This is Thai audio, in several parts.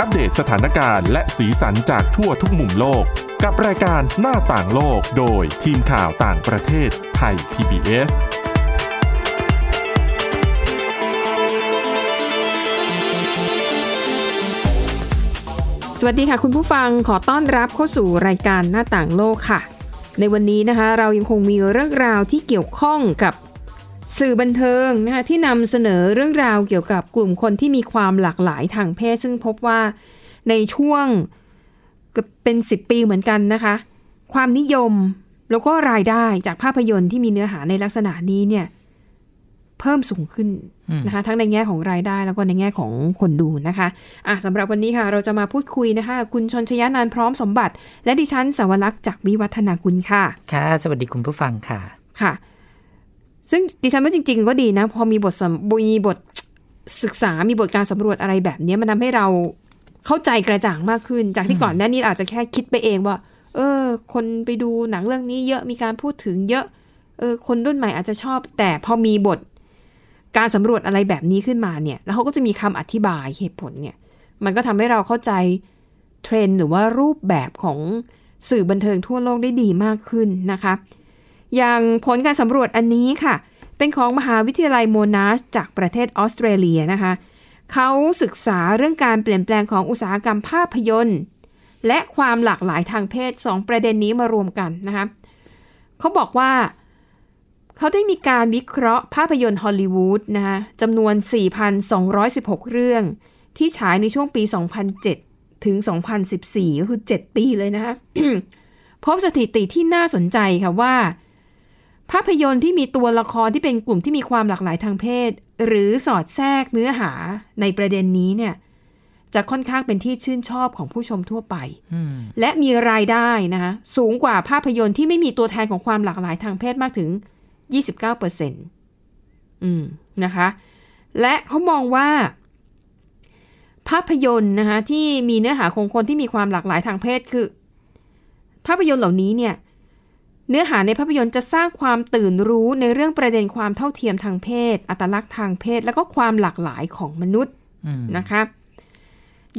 อัปเดตสถานการณ์และสีสันจากทั่วทุกมุมโลกกับรายการหน้าต่างโลกโดยทีมข่าวต่างประเทศไทย PBSสวัสดีค่ะคุณผู้ฟังขอต้อนรับเข้าสู่รายการหน้าต่างโลกค่ะในวันนี้นะคะเรายังคงมีเรื่องราวที่เกี่ยวข้องกับสื่อบันเทิงนะคะที่นำเสนอเรื่องราวเกี่ยวกับกลุ่มคนที่มีความหลากหลายทางเพศซึ่งพบว่าในช่วงเป็น10ปีเหมือนกันนะคะความนิยมแล้วก็รายได้จากภาพยนตร์ที่มีเนื้อหาในลักษณะนี้เนี่ยเพิ่มสูงขึ้นนะคะทั้งในแง่ของรายได้แล้วก็ในแง่ของคนดูนะคะสำหรับวันนี้ค่ะเราจะมาพูดคุยนะคะคุณชนชยานานท์พร้อมสมบัติและดิฉันสวลักษณ์จากวิวัฒนาคุณค่ะค่ะสวัสดีคุณผู้ฟังค่ะค่ะซึ่งดิฉันว่าจริงๆก็ดีนะพอมีบทศึกษามีบทการสำรวจอะไรแบบนี้มันทำให้เราเข้าใจกระจ่างมากขึ้นจากที่ก่อนหน้านี้อาจจะแค่คิดไปเองว่าคนไปดูหนังเรื่องนี้เยอะมีการพูดถึงเยอะคนรุ่นใหม่อาจจะชอบแต่พอมีบทการสำรวจอะไรแบบนี้ขึ้นมาเนี่ยแล้วเขาก็จะมีคำอธิบายเหตุผลเนี่ยมันก็ทำให้เราเข้าใจเทรนด์หรือว่ารูปแบบของสื่อบันเทิงทั่วโลกได้ดีมากขึ้นนะคะอย่างผลการสำรวจอันนี้ค่ะเป็นของมหาวิทยาลัยโมนาชจากประเทศออสเตรเลียนะคะเขาศึกษาเรื่องการเปลี่ยนแปลงของอุตสาหกรรมภาพยนตร์และความหลากหลายทางเพศสองประเด็นนี้มารวมกันนะคะเขาบอกว่าเขาได้มีการวิเคราะห์ภาพยนตร์ฮอลลีวูดนะคะจำนวน 4,216 เรื่องที่ฉายในช่วงปี2007ถึง2014ก็คือ7ปีเลยนะคะ พบสถิติที่น่าสนใจค่ะว่าภาพยนตร์ที่มีตัวละครที่เป็นกลุ่มที่มีความหลากหลายทางเพศหรือสอดแทรกเนื้อหาในประเด็นนี้เนี่ยจะค่อนข้างเป็นที่ชื่นชอบของผู้ชมทั่วไป และมีรายได้นะคะสูงกว่าภาพยนตร์ที่ไม่มีตัวแทนของความหลากหลายทางเพศมากถึง29% นะคะและเขามองว่าภาพยนตร์นะคะที่มีเนื้อหาของคนที่มีความหลากหลายทางเพศคือภาพยนตร์เหล่านี้เนี่ยเนื้อหาในภาพยนตร์จะสร้างความตื่นรู้ในเรื่องประเด็นความเท่าเทียมทางเพศอัตลักษณ์ทางเพศแล้วก็ความหลากหลายของมนุษย์นะคะ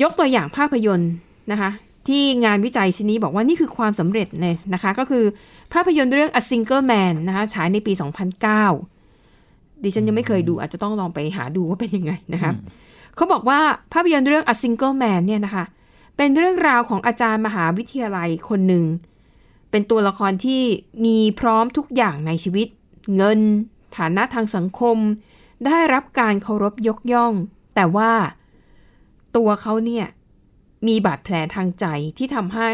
ยกตัวอย่างภาพยนตร์นะคะที่งานวิจัยชิ้นนี้บอกว่านี่คือความสำเร็จเลยนะคะก็คือภาพยนตร์เรื่อง A Single Man นะคะฉายในปี 2009 ดิฉันยังไม่เคยดูอาจจะต้องลองไปหาดูว่าเป็นยังไงนะคะเขาบอกว่าภาพยนตร์เรื่อง A Single Man เนี่ยนะคะเป็นเรื่องราวของอาจารย์มหาวิทยาลัยคนหนึ่งเป็นตัวละครที่มีพร้อมทุกอย่างในชีวิตเงินฐานะทางสังคมได้รับการเคารพยกย่องแต่ว่าตัวเขาเนี่ยมีบาดแผลทางใจที่ทำให้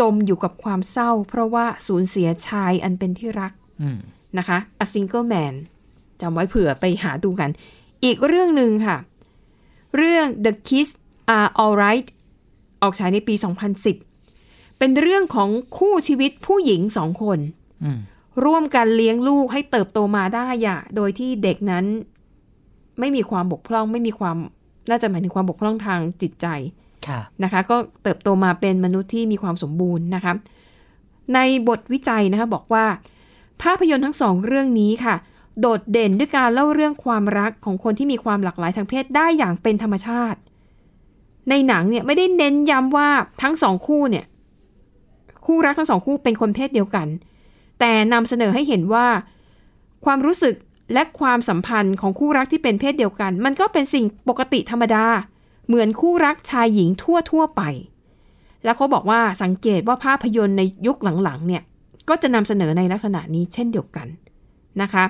จมอยู่กับความเศร้าเพราะว่าสูญเสียชายอันเป็นที่รักนะคะ A Single Man จำไว้เผื่อไปหาดูกันอีกเรื่องหนึ่งค่ะเรื่อง The Kids Are All Right ออกฉายในปี 2010 เป็นเรื่องของคู่ชีวิตผู้หญิง2คนร่วมกันเลี้ยงลูกให้เติบโตมาได้โดยที่เด็กนั้นไม่มีความบกพร่องไม่มีความน่าจะหมายถึงความบกพร่องทางจิตใจนะคะก็เติบโตมาเป็นมนุษย์ที่มีความสมบูรณ์นะคะในบทวิจัยนะคะบอกว่าภาพยนตร์ทั้งสองเรื่องนี้ค่ะโดดเด่นด้วยการเล่าเรื่องความรักของคนที่มีความหลากหลายทางเพศได้อย่างเป็นธรรมชาติในหนังเนี่ยไม่ได้เน้นย้ำว่าทั้งสองคู่เนี่ยคู่รักทั้งสองคู่เป็นคนเพศเดียวกันแต่นำเสนอให้เห็นว่าความรู้สึกและความสัมพันธ์ของคู่รักที่เป็นเพศเดียวกันมันก็เป็นสิ่งปกติธรรมดาเหมือนคู่รักชายหญิงทั่วไปแล้วเขาบอกว่าสังเกตว่าภาพยนตร์ในยุคหลังๆเนี่ยก็จะนำเสนอในลักษณะนี้เช่นเดียวกันนะคะ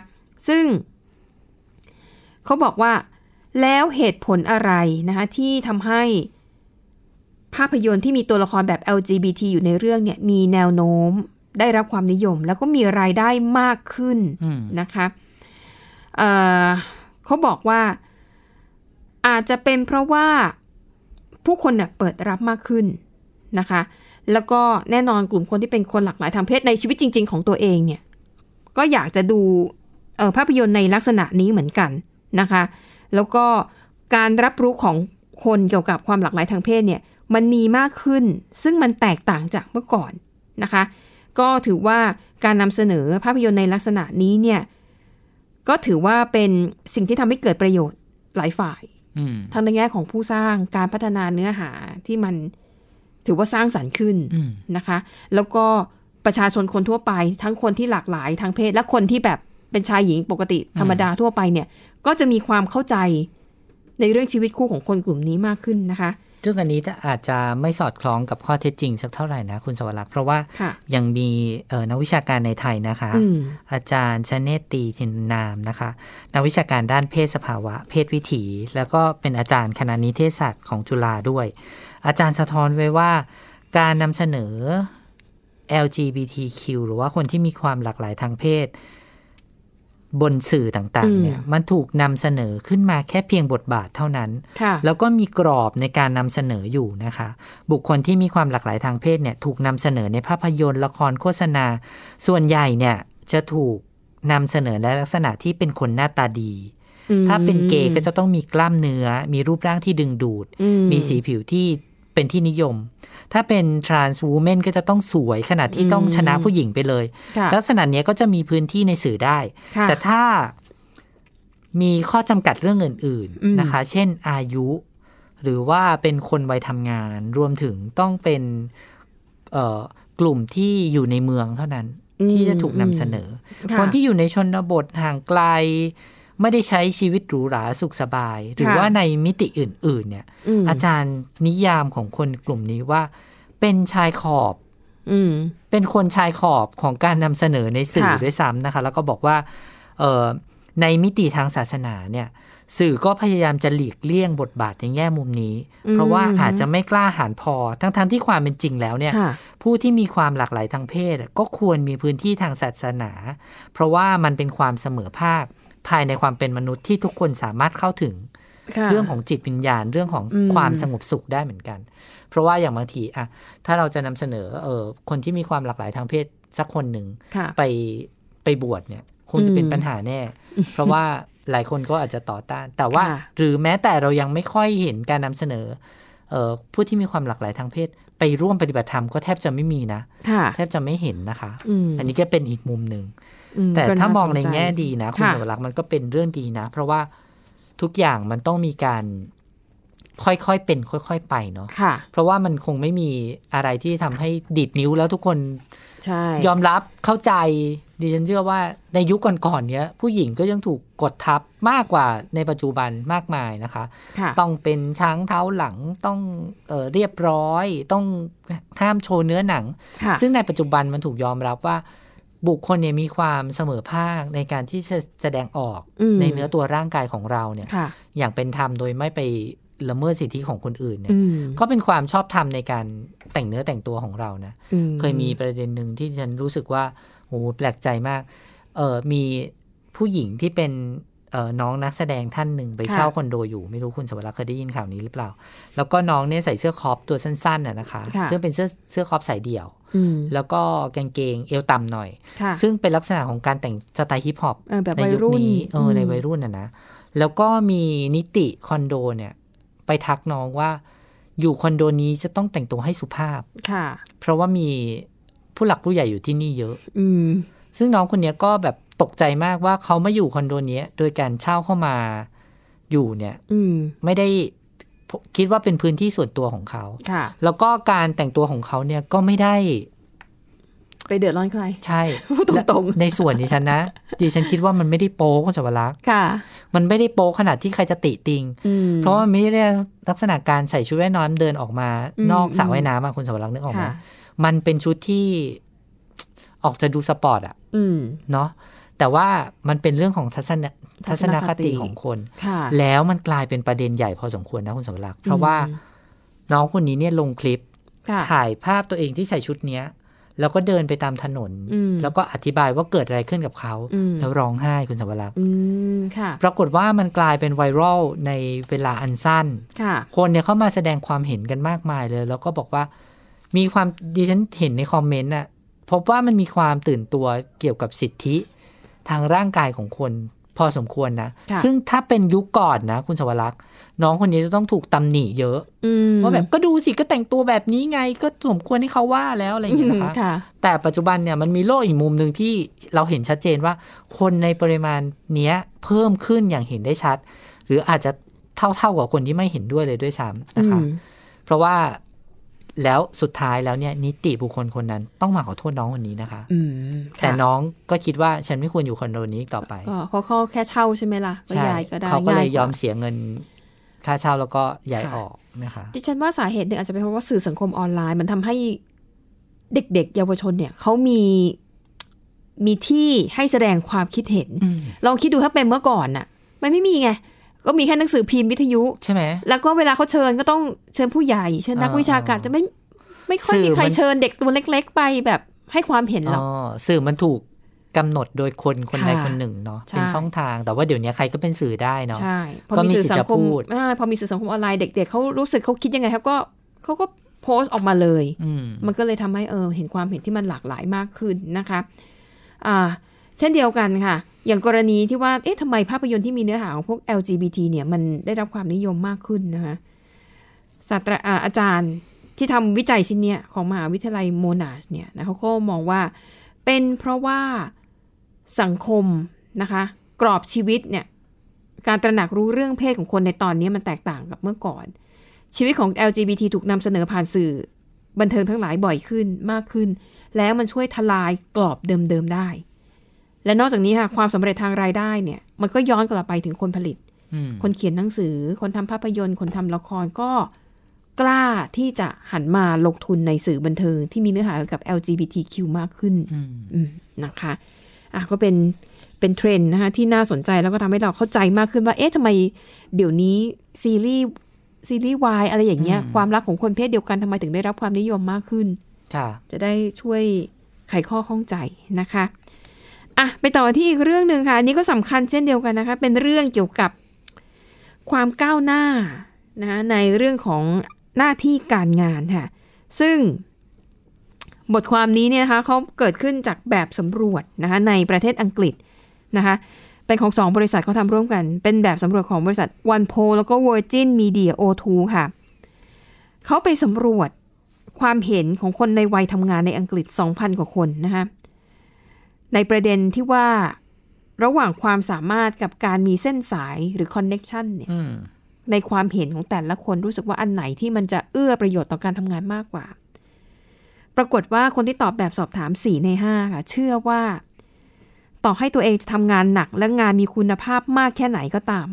ซึ่งเขาบอกว่าแล้วเหตุผลอะไรนะคะที่ทำให้ภาพยนตร์ที่มีตัวละครแบบ LGBT อยู่ในเรื่องเนี่ยมีแนวโน้มได้รับความนิยมแล้วก็มีรายได้มากขึ้นนะคะเขาบอกว่าอาจจะเป็นเพราะว่าผู้คนเนี่ยเปิดรับมากขึ้นนะคะแล้วก็แน่นอนกลุ่มคนที่เป็นคนหลากหลายทางเพศในชีวิตจริงๆของตัวเองเนี่ยก็อยากจะดูภาพยนตร์ในลักษณะนี้เหมือนกันนะคะแล้วก็การรับรู้ของคนเกี่ยวกับความหลากหลายทางเพศเนี่ยมันมีมากขึ้นซึ่งมันแตกต่างจากเมื่อก่อนนะคะก็ถือว่าการนำเสนอภาพยนตร์ในลักษณะนี้เนี่ยก็ถือว่าเป็นสิ่งที่ทำให้เกิดประโยชน์หลายฝ่าย ทั้งในแง่ของผู้สร้างการพัฒนาเนื้อหาที่มันถือว่าสร้างสรรค์ขึ้นนะคะแล้วก็ประชาชนคนทั่วไปทั้งคนที่หลากหลายทางเพศและคนที่แบบเป็นชายหญิงปกติธรรมดาทั่วไปเนี่ยก็จะมีความเข้าใจในเรื่องชีวิตคู่ของคนกลุ่มนี้มากขึ้นนะคะซึ่งอันนี้อาจจะไม่สอดคล้องกับข้อเท็จจริงสักเท่าไหร่นะคุณสวรักษ์เพราะว่ายังมีนักวิชาการในไทยนะคะอาจารย์ชเนตตีถินนามนะคะนักวิชาการด้านเพศสภาวะเพศวิถีแล้วก็เป็นอาจารย์คณะนิเทศศาสตร์ของจุฬาด้วยอาจารย์สะท้อนไว้ว่าการนำเสนอ LGBTQ หรือว่าคนที่มีความหลากหลายทางเพศบนสื่อต่างๆเนี่ยมันถูกนำเสนอขึ้นมาแค่เพียงบทบาทเท่านั้นแล้วก็มีกรอบในการนำเสนออยู่นะคะบุคคลที่มีความหลากหลายทางเพศเนี่ยถูกนำเสนอในภาพยนตร์ละครโฆษณาส่วนใหญ่เนี่ยจะถูกนำเสนอในลักษณะที่เป็นคนหน้าตาดีถ้าเป็นเกย์ก็จะต้องมีกล้ามเนื้อมีรูปร่างที่ดึงดูดมีสีผิวที่เป็นที่นิยมถ้าเป็น trans woman ก็จะต้องสวยขนาดที่ต้องชนะผู้หญิงไปเลยลักษณะนี้ก็จะมีพื้นที่ในสื่อได้แต่ถ้ามีข้อจำกัดเรื่องอื่นๆนะคะเช่นอายุหรือว่าเป็นคนวัยทำงานรวมถึงต้องเป็นกลุ่มที่อยู่ในเมืองเท่านั้นที่จะถูกนำเสนอคนที่อยู่ในชนบทห่างไกลไม่ได้ใช้ชีวิตหรูหราสุขสบายหรือว่าในมิติอื่นๆเนี่ยอาจารย์นิยามของคนกลุ่มนี้ว่าเป็นชายขอบเป็นคนชายขอบของการนำเสนอในสื่อด้วยซ้ำนะคะแล้วก็บอกว่าในมิติทางศาสนาเนี่ยสื่อก็พยายามจะหลีกเลี่ยงบทบาทในแง่มุมนี้เพราะว่าอาจจะไม่กล้าหาญพอทั้งที่ความเป็นจริงแล้วเนี่ยผู้ที่มีความหลากหลายทางเพศก็ควรมีพื้นที่ทางศาสนาเพราะว่ามันเป็นความเสมอภาคภายในความเป็นมนุษย์ที่ทุกคนสามารถเข้าถึงเรื่องของจิตวิญญาณเรื่องของความสงบสุขได้เหมือนกันเพราะว่าอย่างบางทีอะถ้าเราจะนำเสนอคนที่มีความหลากหลายทางเพศสักคนหนึ่งไปบวชเนี่ยคงจะเป็นปัญหาแน่เพราะว่าหลายคนก็อาจจะต่อต้านแต่ว่าหรือแม้แต่เรายังไม่ค่อยเห็นการนำเสนอผู้ที่มีความหลากหลายทางเพศไปร่วมปฏิบัติธรรมก็แทบจะไม่มีนะแทบจะไม่เห็นนะคะอันนี้ก็เป็นอีกมุมนึงแต่ถ้ามองในแง่ดีนะคุณสวรักษ์มันก็เป็นเรื่องดีนะเพราะว่าทุกอย่างมันต้องมีการค่อยๆเป็นค่อยๆไปเนาะเพราะว่ามันคงไม่มีอะไรที่ทำให้ดีดนิ้วแล้วทุกคนยอมรับเข้าใจดิฉันเชื่อว่าในยุคก่อนๆเนี้ยผู้หญิงก็ยังถูกกดทับมากกว่าในปัจจุบันมากมายนะคะต้องเป็นช้างเท้าหลังต้องเรียบร้อยต้องห้ามโชว์เนื้อหนังซึ่งในปัจจุบันมันถูกยอมรับว่าบุคคลเนี่ยมีความเสมอภาคในการที่จะแสดงออกในเนื้อตัวร่างกายของเราเนี่ยอย่างเป็นธรรมโดยไม่ไปละเมิดสิทธิของคนอื่นเนี่ยก็เป็นความชอบธรรมในการแต่งเนื้อแต่งตัวของเรานะเคยมีประเด็นหนึ่งที่ฉันรู้สึกว่าโอ้แปลกใจมากมีผู้หญิงที่เป็นน้องนักแสดงท่านหนึ่งไปเช่าคอนโดอยู่ไม่รู้คุณสวรักษ์เคยได้ยินข่าวนี้หรือเปล่าแล้วก็น้องเนี่ยใส่เสื้อครอปตัวสั้นๆนะคะซึ่งเป็นเสื้อครอปสายเดี่ยวแล้วก็กางเกงเอวต่ำหน่อยซึ่งเป็นลักษณะของการแต่งสไตล์ฮิปฮอปในยุคนี้ในวัยรุ่นนะแล้วก็มีนิติคอนโดเนี่ยไปทักน้องว่าอยู่คอนโดนี้จะต้องแต่งตัวให้สุภาพเพราะว่ามีผู้หลักผู้ใหญ่อยู่ที่นี่เยอะซึ่งน้องคนนี้ก็แบบตกใจมากว่าเขามาอยู่คอนโดนี้โดยการเช่าเข้ามาอยู่เนี่ยไม่ได้คิดว่าเป็นพื้นที่ส่วนตัวของเขาแล้วก็การแต่งตัวของเขาเนี่ยก็ไม่ได้ไปเดือดร้อนใครใช่ตรงๆในส่วนดิฉันนะดิฉันคิดว่ามันไม่ได้โป๊คุณสวรักษ์มันไม่ได้โป๊ขนาดที่ใครจะติติงเพราะว่าไม่ได้ลักษณะการใส่ชุดว่ายน้ำเดินออกมานอกสระว่ายน้ำคุณสวรักษ์นึกออกไหมมันเป็นชุดที่ออกจะดูสปอร์ตอ่ะเนาะแต่ว่ามันเป็นเรื่องของทัศนคติของคนแล้วมันกลายเป็นประเด็นใหญ่พอสมควรนะคุณสวรักษ์เพราะว่าน้องคนนี้เนี่ยลงคลิปถ่ายภาพตัวเองที่ใส่ชุดเนี้ยแล้วก็เดินไปตามถนนแล้วก็อธิบายว่าเกิดอะไรขึ้นกับเขาแล้วร้องไห้คุณสวรักษ์ปรากฏว่ามันกลายเป็นไวรัลในเวลาอันสั้นคนเนี่ยเข้ามาแสดงความเห็นกันมากมายเลยแล้วก็บอกว่ามีความดิฉันเห็นในคอมเมนต์น่ะพบว่ามันมีความตื่นตัวเกี่ยวกับสิทธิทางร่างกายของคนพอสมควรนะซึ่งถ้าเป็นยุคก่อนนะคุณสวรักษ์น้องคนนี้จะต้องถูกตำหนิเยอะว่าแบบก็ดูสิก็แต่งตัวแบบนี้ไงก็สมควรให้เขาว่าแล้วอะไรอย่างเงี้ยนะคะแต่ปัจจุบันเนี่ยมันมีโลกอีกมุมนึงที่เราเห็นชัดเจนว่าคนในปริมาณเนี้ยเพิ่มขึ้นอย่างเห็นได้ชัดหรืออาจจะ เท่ากับคนที่ไม่เห็นด้วยเลยด้วยซ้ำนะคะเพราะว่าแล้วสุดท้ายแล้วเนี่ยนิติบุคคลคนนั้นต้องมาขอโทษน้องคนนี้นะคะแต่น้องก็คิดว่าฉันไม่ควรอยู่คอนโดนี้ต่อไปเขาแค่เช่าใช่ไหมล่ะก็ย้ายก็ได้เขาก็เลยยอมเสียเงินค่าเช่าแล้วก็ย้ายออกนะคะดิฉันว่าสาเหตุหนึ่งอาจจะเป็นเพราะว่าสื่อสังคมออนไลน์มันทำให้เด็กๆเยาวชนเนี่ยเขามีที่ให้แสดงความคิดเห็นลองคิดดูถ้าเป็นเมื่อก่อนน่ะมันไม่มีไงก็มีแค่หนังสือพิมพ์วิทยุใช่ไหมแล้วก็เวลาเขาเชิญก็ต้องเชิญผู้ใหญ่เชิญนักวิชาการจะไม่ค่อยมีใครเชิญเด็กตัวเล็กๆไปแบบให้ความเห็นหรอกสื่อมันถูกกำหนดโดยคนใดคนหนึ่งเนาะเป็นช่องทางแต่ว่าเดี๋ยวนี้ใครก็เป็นสื่อได้เนาะก็มีสิทธิ์จะพูดพอมีสื่อสังคมออนไลน์เด็กๆเขารู้สึกเขาคิดยังไงครับก็เขาก็โพสต์ออกมาเลยมันก็เลยทำให้เห็นความเห็นที่มันหลากหลายมากขึ้นนะคะเช่นเดียวกันค่ะอย่างกรณีที่ว่าเอ๊ะทำไมภาพยนตร์ที่มีเนื้อหาของพวก LGBT เนี่ยมันได้รับความนิยมมากขึ้นนะคะศาสตราอาจารย์ที่ทำวิจัยชิ้นเนี้ยของมหาวิทยาลัยโมนาชเนี่ยนะเขาก็มองว่าเป็นเพราะว่าสังคมนะคะกรอบชีวิตเนี่ยการตระหนักรู้เรื่องเพศของคนในตอนนี้มันแตกต่างกับเมื่อก่อนชีวิตของ LGBT ถูกนำเสนอผ่านสื่อบันเทิงทั้งหลายบ่อยขึ้นมากขึ้นแล้วมันช่วยทลายกรอบเดิมๆได้และนอกจากนี้ค่ะความสำเร็จทางรายได้เนี่ยมันก็ย้อนกลับไปถึงคนผลิตคนเขียนหนังสือคนทำภาพยนตร์คนทำละครก็กล้าที่จะหันมาลงทุนในสื่อบันเทิงที่มีเนื้อหาเกี่ยวกับ LGBTQ มากขึ้นนะคะก็เป็นเทรนด์นะคะที่น่าสนใจแล้วก็ทำให้เราเข้าใจมากขึ้นว่าเอ๊ะทำไมเดี๋ยวนี้ซีรีส์วายอะไรอย่างเงี้ยความรักของคนเพศเดียวกันทำไมถึงได้รับความนิยมมากขึ้นจะได้ช่วยไขข้อข้องใจนะคะไปต่อที่อีกเรื่องนึงค่ะอันนี้ก็สำคัญเช่นเดียวกันนะคะเป็นเรื่องเกี่ยวกับความก้าวหน้านะในเรื่องของหน้าที่การงานค่ะซึ่งบทความนี้เนี่ยนะคะเขาเกิดขึ้นจากแบบสำรวจนะคะในประเทศอังกฤษนะคะเป็นของ2บริษัทเขาทำร่วมกันเป็นแบบสำรวจของบริษัท OnePoll แล้วก็ Virgin Media O2 ค่ะเขาไปสำรวจความเห็นของคนในวัยทำงานในอังกฤษ 2,000 กว่าคนนะคะในประเด็นที่ว่าระหว่างความสามารถกับการมีเส้นสายหรือคอนเน็กชันเนี่ยในความเห็นของแต่ละคนรู้สึกว่าอันไหนที่มันจะเอื้อประโยชน์ต่อการทำงานมากกว่าปรากฏว่าคนที่ตอบแบบสอบถาม4ใน5ค่ะเชื่อว่าต่อให้ตัวเองจะทำงานหนักและงานมีคุณภาพมากแค่ไหนก็ตาม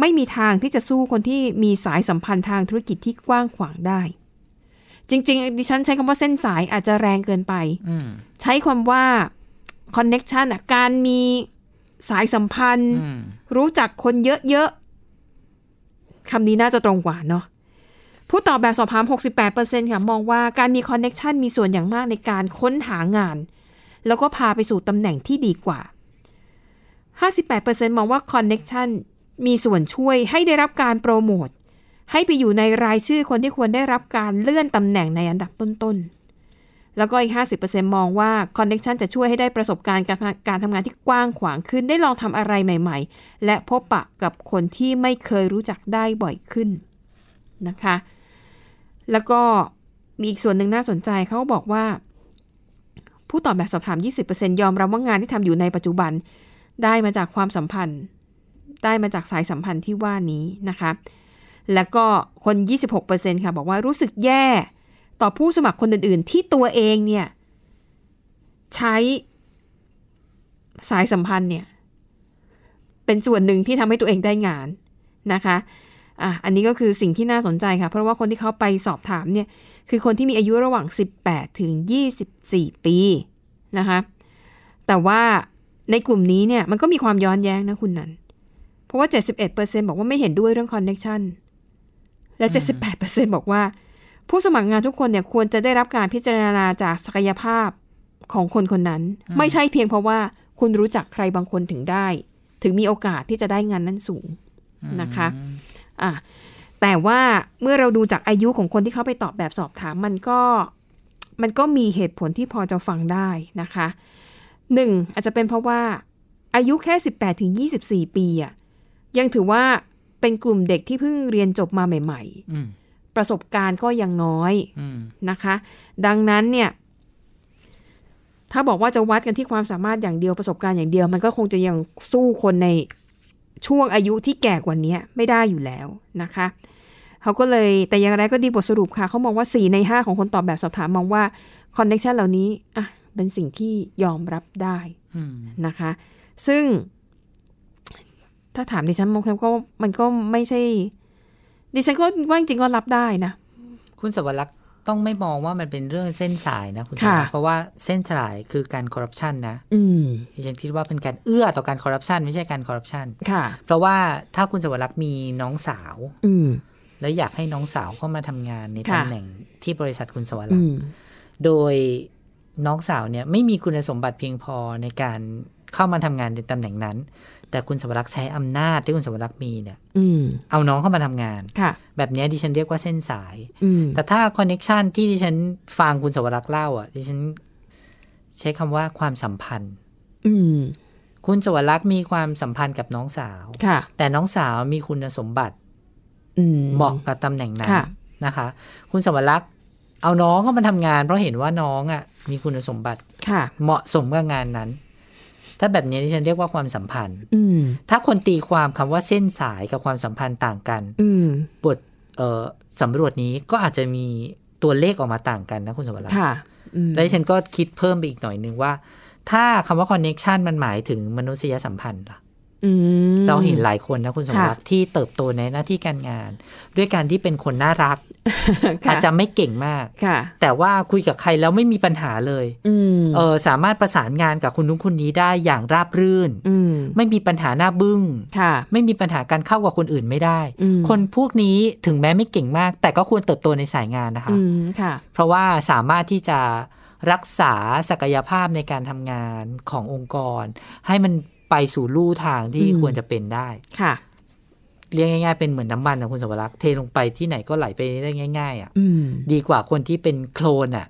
ไม่มีทางที่จะสู้คนที่มีสายสัมพันธ์ทางธุรกิจที่กว้างขวางได้จริงๆดิฉันใช้คำว่าเส้นสายอาจจะแรงเกินไปใช้คำว่าคอนเน็กชันอ่ะการมีสายสัมพันธ์รู้จักคนเยอะๆคำนี้น่าจะตรงกว่าเนาะผู้ตอบแบบสอบถาม 68% ค่ะมองว่าการมีคอนเน็กชันมีส่วนอย่างมากในการค้นหางานแล้วก็พาไปสู่ตำแหน่งที่ดีกว่า 58% มองว่าคอนเน็กชันมีส่วนช่วยให้ได้รับการโปรโมทให้ไปอยู่ในรายชื่อคนที่ควรได้รับการเลื่อนตำแหน่งในอันดับต้นๆแล้วก็อีก 50% มองว่าคอนเนคชั่นจะช่วยให้ได้ประสบการณ์การทำงานที่กว้างขวางขึ้นได้ลองทำอะไรใหม่ๆและพบปะกับคนที่ไม่เคยรู้จักได้บ่อยขึ้นนะคะแล้วก็มีอีกส่วนหนึ่งน่าสนใจเขาบอกว่าผู้ตอบแบบสอบถาม 20% ยอมรับว่างานที่ทำอยู่ในปัจจุบันได้มาจากความสัมพันธ์ได้มาจากสายสัมพันธ์ที่ว่านี้นะคะแล้วก็คน 26% ค่ะบอกว่ารู้สึกแย่ต่อผู้สมัครคนอื่นๆที่ตัวเองเนี่ยใช้สายสัมพันธ์เนี่ยเป็นส่วนหนึ่งที่ทำให้ตัวเองได้งานนะคะอันนี้ก็คือสิ่งที่น่าสนใจค่ะเพราะว่าคนที่เขาไปสอบถามเนี่ยคือคนที่มีอายุระหว่าง18ถึง24ปีนะคะแต่ว่าในกลุ่มนี้เนี่ยมันก็มีความย้อนแย้งนะคุณนันเพราะว่า 71% บอกว่าไม่เห็นด้วยเรื่องคอนเนคชั่นและ 78% บอกว่าผู้สมัครงานทุกคนเนี่ยควรจะได้รับการพิจารณาจากศักยภาพของคนคนนั้นไม่ใช่เพียงเพราะว่าคุณรู้จักใครบางคนถึงได้ถึงมีโอกาสที่จะได้งานนั้นสูงนะคะแต่ว่าเมื่อเราดูจากอายุของคนที่เขาไปตอบแบบสอบถามมันก็มีเหตุผลที่พอจะฟังได้นะคะหนึ่งอาจจะเป็นเพราะว่าอายุแค่ 18-24 ปีอ่ะยังถือว่าเป็นกลุ่มเด็กที่เพิ่งเรียนจบมาใหม่ๆประสบการณ์ก็ยังน้อยนะคะดังนั้นเนี่ยถ้าบอกว่าจะวัดกันที่ความสามารถอย่างเดียวประสบการณ์อย่างเดียวมันก็คงจะยังสู้คนใน ช่วงอายุที่แก่กว่านี้ไม่ได้อยู่แล้วนะคะเขาก็เลยแต่อย่างไรก็ดีบทสรุปค่ะเขามองว่า4ใน5ของคนตอบแบบสอบถามมองว่าคอนเนคชันเหล่านี้อ่ะเป็นสิ่งที่ยอมรับได้นะคะซึ่งถ้าถามดิฉันมองก็มันก็ไม่ใช่ดิฉันก็ว่าจริงๆก็รับได้นะคุณสวรรค์ต้องไม่มองว่ามันเป็นเรื่องเส้นสายนะคุณจ๋าเพราะว่าเส้นสายคือการคอร์รัปชันนะดิฉันคิดว่าเป็นการเอื้อต่อการคอร์รัปชันไม่ใช่การคอร์รัปชันเพราะว่าถ้าคุณสวรรค์มีน้องสาวแล้วอยากให้น้องสาวเข้ามาทำงานในตำแหน่งที่บริษัทคุณสวรรค์โดยน้องสาวเนี่ยไม่มีคุณสมบัติเพียงพอในการเข้ามาทำงานในตำแหน่งนั้นแต่คุณสวรรค์ใช้อำนาจที่คุณสวรรค์มีเนี่ยเอาน้องเข้ามาทำงานแบบนี้ดิฉันเรียกว่าเส้นสายแต่ถ้าคอนเนคชันที่ดิฉันฟังคุณสวรรค์เล่าอ่ะดิฉันใช้คำว่าความสัมพันธ์คุณสวรรค์มีความสัมพันธ์กับน้องสาวแต่น้องสาวมีคุณสมบัติเหมาะกับตำแหน่งนั้นนะคะคุณสวรรค์เอาน้องเข้ามาทำงานเพราะเห็นว่าน้องอ่ะมีคุณสมบัติเหมาะสมกับงานนั้นถ้าแบบนี้ที่ฉันเรียกว่าความสัมพันธ์ถ้าคนตีความคำว่าเส้นสายกับความสัมพันธ์ต่างกันบทสำรวจนี้ก็อาจจะมีตัวเลขออกมาต่างกันนะคุณสวรรค์และฉันก็คิดเพิ่มไปอีกหน่อยนึงว่าถ้าคำว่า connection มันหมายถึงมนุษยสัมพันธ์ล่ะเราเห็นหลายคนนะคุณสมรักที่เติบโตในหน้าที่การงานด้วยการที่เป็นคนน่ารักอาจจะไม่เก่งมากแต่ว่าคุยกับใครแล้วไม่มีปัญหาเลยสามารถประสานงานกับคนนู้นคนนี้ได้อย่างราบรื่นไม่มีปัญหาหน้าบึ้งไม่มีปัญหาการเข้ากับคนอื่นไม่ได้คนพวกนี้ถึงแม้ไม่เก่งมากแต่ก็ควรเติบโตในสายงานนะคะเพราะว่าสามารถที่จะรักษาศักยภาพในการทำงานขององค์กรให้มันไปสู่ลู่ทางที่ควรจะเป็นได้ค่ะเรียกง่ายๆเป็นเหมือนน้ำมันนะคุณสวรรค์เทลงไปที่ไหนก็ไหลไปได้ง่ายๆอ่ะดีกว่าคนที่เป็นโคลนอ่ะ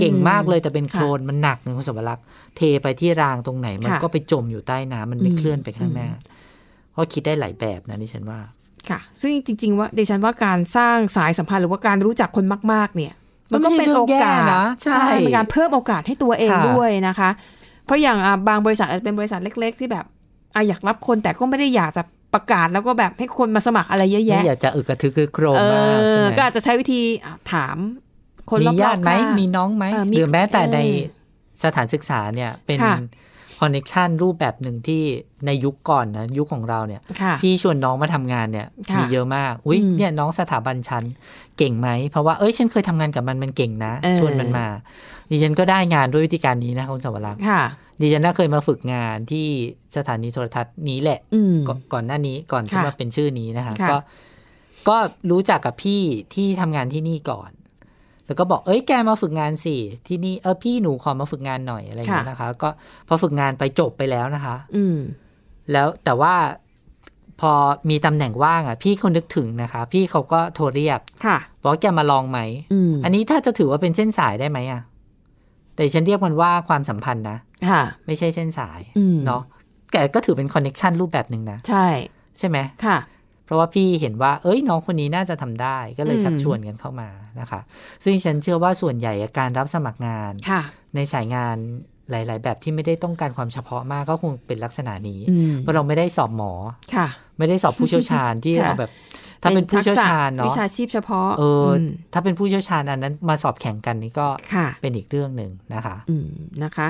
เก่งมากเลยแต่เป็นโคลนมันหนักนะคุณสวรรค์เทไปที่รางตรงไหนมันก็ไปจมอยู่ใต้น้ำมันไม่เคลื่อนไปข้างหน้าก็คิดได้หลายแบบนะดิฉันว่าค่ะซึ่งจริงๆว่าดิฉันว่าการสร้างสายสัมพันธ์หรือว่าการรู้จักคนมากๆเนี่ยมันก็เป็นโอกาสนะใช่เป็นการเพิ่มโอกาสให้ตัวเองด้วยนะคะเพราะอย่างบางบริษัทอาจจะเป็นบริษัทเล็กๆที่แบบอยากรับคนแต่ก็ไม่ได้อยากจะประกาศแล้วก็แบบให้คนมาสมัครอะไรเยอะแยะไม่อยากจะอึกกระทึกโครมมากก็อาจจะใช้วิธีถามคนรอบๆมีญาติไหมมีน้องไหมหรือแม้แต่ในสถานศึกษาเนี่ยเป็นคอนเนคชันรูปแบบหนึ่งที่ในยุคก่อนนะยุคของเราเนี่ยพี่ชวนน้องมาทำงานเนี่ยมีเยอะมากอุ๊ยเนี่ยน้องสถาบันชั้นเก่งไหมเพราะว่าเอ้ยฉันเคยทำงานกับมันเก่งนะชวนมันมาดิฉันก็ได้งานด้วยวิธีการนี้นะคุณสวรรค์ดิฉันน่าเคยมาฝึกงานที่สถานีโทรทัศน์นี้แหละก่อนหน้านี้ก่อนที่มาเป็นชื่อนี้นะคะก็รู้จักกับพี่ที่ทำงานที่นี่ก่อนแล้วก็บอกเอ้ยแกมาฝึกงานสิที่นี่พี่หนูขอมาฝึกงานหน่อยอะไรอย่างเงี้ยนะคะก็พอฝึกงานไปจบไปแล้วนะคะแล้วแต่ว่าพอมีตำแหน่งว่างอ่ะพี่เขานึกถึงนะคะพี่เขาก็โทรเรียกบอกแกมาลองไหมอันนี้ถ้าจะถือว่าเป็นเส้นสายได้ไหมอ่ะแต่ฉันเรียกมันว่าความสัมพันธ์นะไม่ใช่เส้นสายเนาะแกก็ถือเป็นคอนเนคชันรูปแบบนึงนะใช่ไหมค่ะเพราะว่าพี่เห็นว่าเอ้ยน้องคนนี้น่าจะทำได้ก็เลยชักชวนกันเข้ามานะคะซึ่งฉันเชื่อว่าส่วนใหญ่การรับสมัครงานในสายงานหลายๆแบบที่ไม่ได้ต้องการความเฉพาะมากก็คงเป็นลักษณะนี้เพราะเราไม่ได้สอบหมอไม่ได้สอบผู้เชี่ยวชาญที่เอาแบบถ้าเป็นผู้เชี่ยวชาญเนาะวิชาชีพเฉพาะถ้าเป็นผู้เชี่ยวชาญอันนั้นมาสอบแข่งกันนี่ก็เป็นอีกเรื่องนึงนะคะนะคะ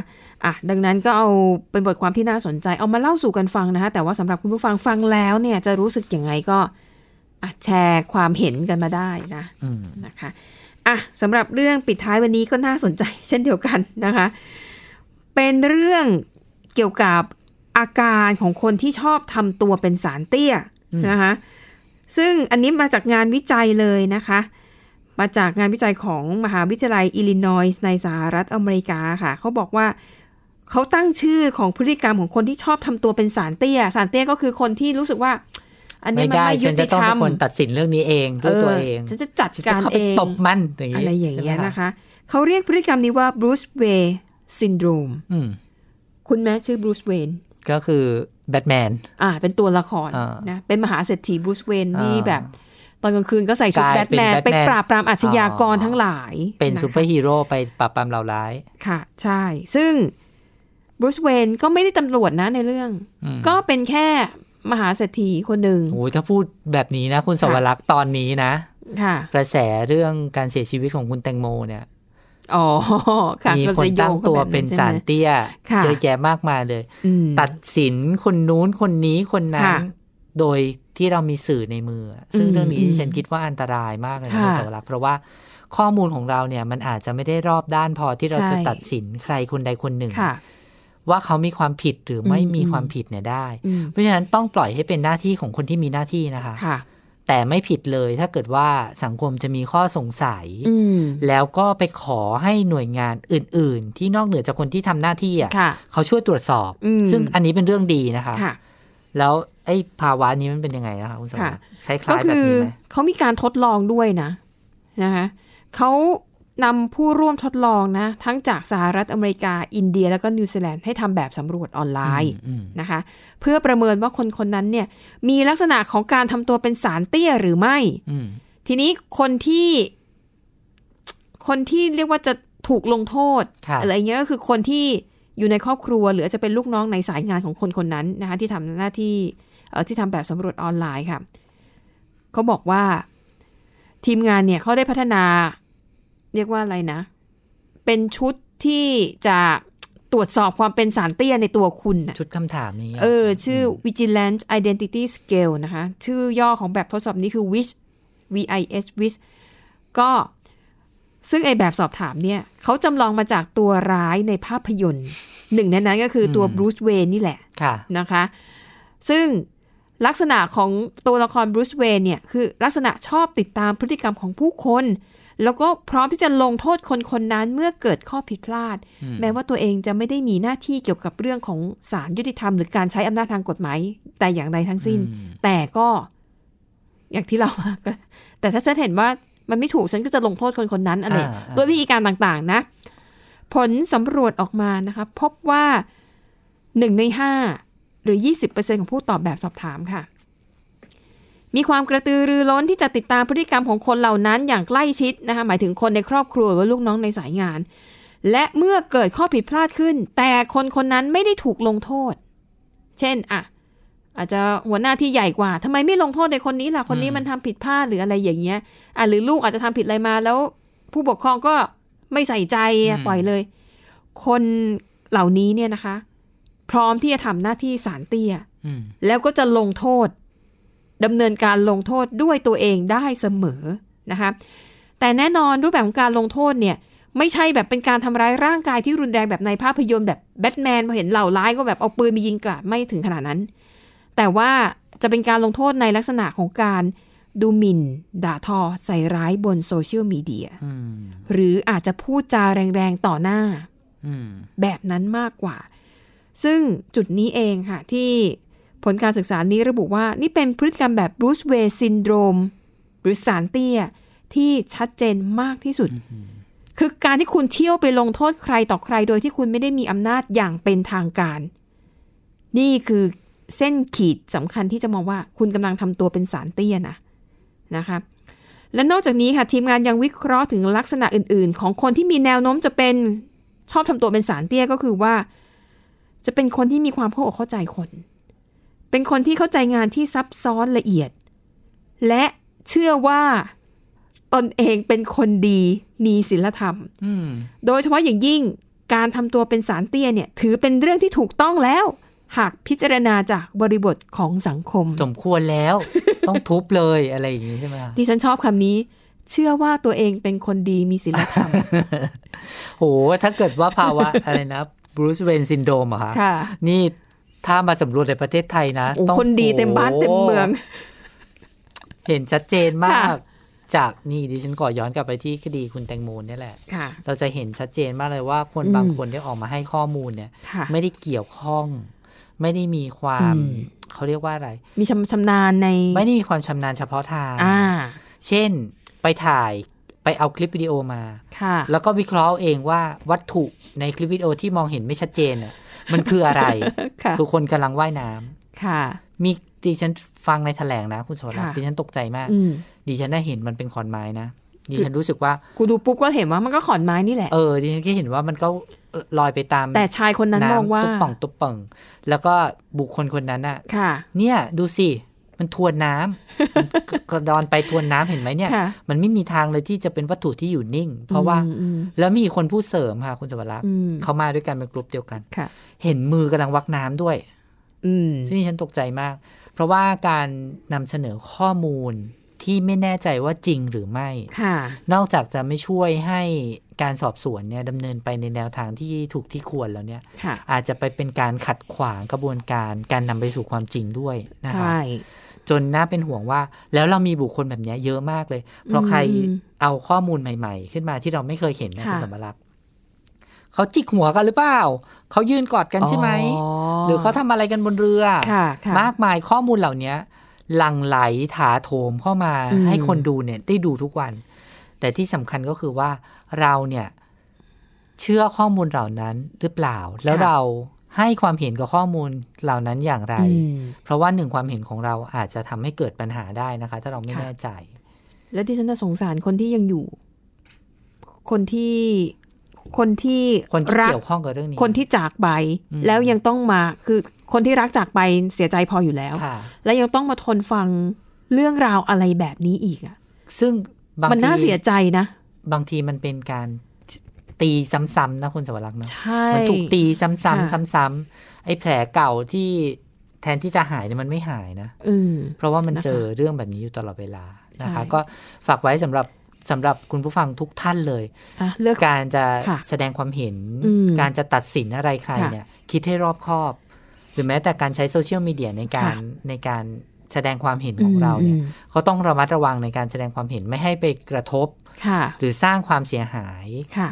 ดังนั้นก็เอาเป็นบทความที่น่าสนใจเอามาเล่าสู่กันฟังนะคะแต่ว่าสำหรับคุณผู้ฟังฟังแล้วเนี่ยจะรู้สึกยังไงก็แชร์ความเห็นกันมาได้นะนะคะสำหรับเรื่องปิดท้ายวันนี้ก็น่าสนใจเช่นเดียวกันนะคะเป็นเรื่องเกี่ยวกับอาการของคนที่ชอบทำตัวเป็นสารเตี้ยนะคะซึ่งอันนี้มาจากงานวิจัยเลยนะคะมาจากงานวิจัยของมหาวิทยาลัยIllinoisในสหรัฐอเมริกาค่ะเขาบอกว่าเขาตั้งชื่อของพฤติกรรมของคนที่ชอบทำตัวเป็นสารเตี้ยสารเตี้ยก็คือคนที่รู้สึกว่าอันนี้มันไม่ยุติธรรมฉันจะต้องเป็นคนตัดสินเรื่องนี้เองด้วยตัวเองฉันจะจัดการเองตบมันอะไรอย่างเงี้ยนะคะเขาเรียกพฤติกรรมนี้ว่าบรูซเวย์ซินโดรมคุณแม่ชื่อบรูซเวย์ก็คือแบทแมนเป็นตัวละครนะเป็นมหาเศรษฐีบรูซเวย์นที่แบบตอนกลางคืนก็ใส่ชุดแบทแมนไปปราบปรามอาชญากรทั้งหลายเป็นซูเปอร์ฮีโร่ไปปราบปรามเหล่าร้ายค่ะใช่ซึ่งบรูซเวย์นก็ไม่ได้ตำรวจนะในเรื่องก็เป็นแค่ มหาเศรษฐีคนหนึ่งโอ้ยถ้าพูดแบบนี้นะคุณสวรักษ์ตอนนี้นะกระแสเรื่องการเสียชีวิตของคุณแตงโมเนี่ยอ๋อมีคนตั้งตัวเป็นศาลเตี้ยเยอะแยะมากมายเลยตัดสินคนนู้นคนนี้คนนั้นโดยที่เรามีสื่อในมือซึ่งเรื่องนี้ฉันคิดว่าอันตรายมากเลยคุณสวรักษ์เพราะว่าข้อมูลของเราเนี่ยมันอาจจะไม่ได้รอบด้านพอที่เราจะตัดสินใครคนใดคนหนึ่งว่าเขามีความผิดหรือไม่มีความผิดเนี่ยได้เพราะฉะนั้นต้องปล่อยให้เป็นหน้าที่ของคนที่มีหน้าที่นะคะแต่ไม่ผิดเลยถ้าเกิดว่าสังคมจะมีข้อสงสัยแล้วก็ไปขอให้หน่วยงานอื่นๆที่นอกเหนือจากคนที่ทำหน้าที่อ่ะเขาช่วยตรวจสอบซึ่งอันนี้เป็นเรื่องดีนะคะแล้วไอ้ภาวะนี้มันเป็นยังไงนะคะคุณสมบัติคล้ายๆแบบนี้ไหมเขามีการทดลองด้วยนะคะเขานำผู้ร่วมทดลองนะทั้งจากสหรัฐอเมริกาอินเดียแล้วก็นิวซีแลนด์ให้ทำแบบสำรวจออนไลน์นะคะเพื่อประเมินว่าคนคนนั้นเนี่ยมีลักษณะของการทำตัวเป็นศาลเตี้ยหรือไม่ทีนี้คนที่เรียกว่าจะถูกลงโทษอะไรอย่างเงี้ยก็คือคนที่อยู่ในครอบครัวหรืออาจจะเป็นลูกน้องในสายงานของคนคนนั้นนะคะที่ทำหน้าที่ที่ทำแบบสำรวจออนไลน์ค่ะเขาบอกว่าทีมงานเนี่ยเขาได้พัฒนาเรียกว่าอะไรนะเป็นชุดที่จะตรวจสอบความเป็นศาลเตี้ยในตัวคุณนะชุดคำถามนี้ชื่อ Vigilance Identity Scale นะคะชื่อย่อของแบบทดสอบนี้คือ WIS VIS WIS ก็ซึ่งไอแบบสอบถามเนี่ยเขาจำลองมาจากตัวร้ายในภาพยนตร์หนึ่งในนั้นก็คือตัวบรูซเวย์นนี่แหละนะคะซึ่งลักษณะของตัวละครบรูซเวย์นเนี่ยคือลักษณะชอบติดตามพฤติกรรมของผู้คนแล้วก็พร้อมที่จะลงโทษคนคนนั้นเมื่อเกิดข้อผิดพลาดแม้ว่าตัวเองจะไม่ได้มีหน้าที่เกี่ยวกับเรื่องของศาลยุติธรรมหรือการใช้อำนาจทางกฎหมายแต่อย่างใดทั้งสิ้นแต่ก็อย่างที่เราแต่ถ้าฉันเห็นว่ามันไม่ถูกฉันก็จะลงโทษคนคนนั้นอะไรด้วยวิธีการต่างๆนะผลสำรวจออกมานะคะพบว่า1ใน5หรือ 20% ของผู้ตอบแบบสอบถามค่ะมีความกระตือรือร้นที่จะติดตามพฤติกรรมของคนเหล่านั้นอย่างใกล้ชิดนะคะหมายถึงคนในครอบครัวหรือลูกน้องในสายงานและเมื่อเกิดข้อผิดพลาดขึ้นแต่คนคนนั้นไม่ได้ถูกลงโทษเช่นอาจจะหัวหน้าที่ใหญ่กว่าทำไมไม่ลงโทษในคนนี้ล่ะคนนี้มันทำผิดพลาดหรืออะไรอย่างเงี้ยหรือลูกอาจจะทำผิดอะไรมาแล้วผู้ปกครองก็ไม่ใส่ใจปล่อยเลยคนเหล่านี้เนี่ยนะคะพร้อมที่จะทำหน้าที่ศาลเตี้ยแล้วก็จะลงโทษดำเนินการลงโทษด้วยตัวเองได้เสมอนะคะแต่แน่นอนรูปแบบของการลงโทษเนี่ยไม่ใช่แบบเป็นการทำร้ายร่างกายที่รุนแรงแบบในภาพยนตร์แบบแบทแมนพอเห็นเหล่าร้ายก็แบบเอาปืนไปยิงกราดไม่ถึงขนาดนั้นแต่ว่าจะเป็นการลงโทษในลักษณะของการดูหมิ่นด่าทอใส่ร้ายบนโซเชียลมีเดียหรืออาจจะพูดจาแรงๆต่อหน้าแบบนั้นมากกว่าซึ่งจุดนี้เองค่ะที่ผลการศึกษานี้ระบุว่านี่เป็นพฤติกรรมแบบบรูซเวย์ซินโดรมหรือศาลเตี้ยที่ชัดเจนมากที่สุดคือการที่คุณเที่ยวไปลงโทษใครต่อใครโดยที่คุณไม่ได้มีอำนาจอย่างเป็นทางการนี่คือเส้นขีดสำคัญที่จะมองว่าคุณกำลังทำตัวเป็นศาลเตี้ยนะคะและนอกจากนี้ค่ะทีมงานยังวิเคราะห์ถึงลักษณะอื่นๆของคนที่มีแนวโน้มจะเป็นชอบทำตัวเป็นศาลเตี้ยก็คือว่าจะเป็นคนที่มีความเข้าใจคนเป็นคนที่เข้าใจงานที่ซับซ้อนละเอียดและเชื่อว่าตนเองเป็นคนดีมีศีลธรรมโดยเฉพาะอย่างยิ่งการทำตัวเป็นศาลเตี้ยเนี่ยถือเป็นเรื่องที่ถูกต้องแล้วหากพิจารณาจากบริบทของสังคมสมควรแล้ว ต้องทุบเลยอะไรอย่างนี้ใช่ไหมที่ฉันชอบคำนี้เชื่อว่าตัวเองเป็นคนดีมีศีลธรรม โหถ้าเกิดว่าภาวะ อะไรนะบรูซเวย์นซินโดรมอะค่ะนี่ถ้ามาสำรวจในประเทศไทยนะต้องคนดีเต็มบ้านเต็มเมืองเห็นชัดเจนมากจากนี่ดิฉันขอย้อนกลับไปที่คดีคุณแตงโมนี่แหละเราจะเห็นชัดเจนมากเลยว่าคนบางคนที่ออกมาให้ข้อมูลเนี่ยไม่ได้เกี่ยวข้องไม่ได้มีความเขาเรียกว่าอะไรมีชำนาญในไม่ได้มีความชำนาญเฉพาะทางเช่นไปถ่ายไปเอาคลิปวิดีโอมาแล้วก็วิเคราะห์เองว่าวัตถุในคลิปวิดีโอที่มองเห็นไม่ชัดเจนมันคืออะไร คือคนกำลังว่ายน้ำมีดิฉันฟังในแถลงนะคุณโสรัตน์ดิฉันตกใจมากดิฉันได้เห็นมันเป็นขอนไม้นะดิฉันรู้สึกว่ากูดูปุ๊บก็เห็นว่ามันก็ขอนไม้นี่แหละดิฉันก็เห็นว่ามันก็ ลอยไปตามแต่ชายคนนั้นมองว่าตุ๊บป่องตุ๊บป่องแล้วก็บุคคลคนนั้นน่ะเนี่ยดูสิมันทวนน้ำกระดอนไปทวนน้ำเห็นไหมเนี่ยมันไม่มีทางเลยที่จะเป็นวัตถุที่อยู่นิ่งเพราะว่าแล้วมีคนผู้เสริมค่ะคุณสวรรค์เขามาด้วยกันเป็นกลุ่มเดียวกันเห็นมือกำลังวักน้ำด้วยซึ่งฉันตกใจมากเพราะว่าการนำเสนอข้อมูลที่ไม่แน่ใจว่าจริงหรือไม่นอกจากจะไม่ช่วยให้การสอบสวนเนี่ยดำเนินไปในแนวทางที่ถูกที่ควรแล้วเนี่ยอาจจะไปเป็นการขัดขวางกระบวนการการนำไปสู่ความจริงด้วยนะคะจนน่าเป็นห่วงว่าแล้วเรามีบุคคลแบบนี้เยอะมากเลยเพราะใครเอาข้อมูลใหม่ๆขึ้นมาที่เราไม่เคยเห็นนะคุณสมรักษ์เขาจิกหัวกันหรือเปล่าเขายืนกอดกันใช่ไหมหรือเขาทำอะไรกันบนเรือมากมายข้อมูลเหล่านี้หลั่งไหลถาโถมเข้ามาให้คนดูเนี่ยได้ดูทุกวันแต่ที่สำคัญก็คือว่าเราเนี่ยเชื่อข้อมูลเหล่านั้นหรือเปล่าแล้วเราให้ความเห็นกับข้อมูลเหล่านั้นอย่างไรเพราะว่าหนึ่งความเห็นของเราอาจจะทำให้เกิดปัญหาได้นะคะถ้าเราไม่แน่ใจและที่ฉันจะสงสารคนที่ยังอยู่คนที่เกี่ยวข้องกับเรื่องนี้คนที่จากไปแล้วยังต้องมาคือคนที่รักจากไปเสียใจพออยู่แล้วและยังต้องมาทนฟังเรื่องราวอะไรแบบนี้อีกอ่ะซึ่งมันน่าเสียใจนะบางทีมันเป็นการตีซ้ำๆนะคุณสวรรค์เนาะมันถูกตีซ้ำๆซ้ำๆไอ้แผลเก่าที่แทนที่จะหายเนี่ยมันไม่หายนะเพราะว่ามันเจอเรื่องแบบนี้อยู่ตลอดเวลานะคะก็ฝากไว้สำหรับคุณผู้ฟังทุกท่านเลยเรื่องการจะแสดงความเห็นการจะตัดสินอะไรใครเนี่ยคิดให้รอบคอบหรือแม้แต่การใช้โซเชียลมีเดียในการแสดงความเห็นของเราเนี่ยเขาต้องระมัดระวังในการแสดงความเห็นไม่ให้ไปกระทบหรือสร้างความเสียหาย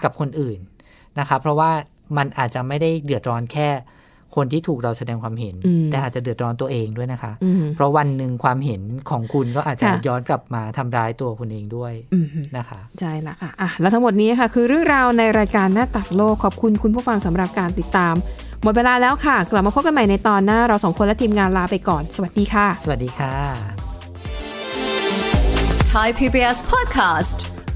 กับคนอื่นนะคะเพราะว่ามันอาจจะไม่ได้เดือดร้อนแค่คนที่ถูกเราแสดงความเห็นแต่อาจจะเดือดร้อนตัวเองด้วยนะคะเพราะวันหนึ่งความเห็นของคุณก็อาจจะย้อนกลับมาทำร้ายตัวคุณเองด้วยนะคะใช่ละค่ะแล้วทั้งหมดนี้ค่ะคือเรื่องราวในรายการหน้าต่างโลกขอบคุณคุณผู้ฟังสำหรับการติดตามหมดเวลาแล้วค่ะกลับมาพบกันใหม่ในตอนหน้าเราสองคนและทีมงานลาไปก่อนสวัสดีค่ะสวัสดีค่ะ Thai PBS Podcast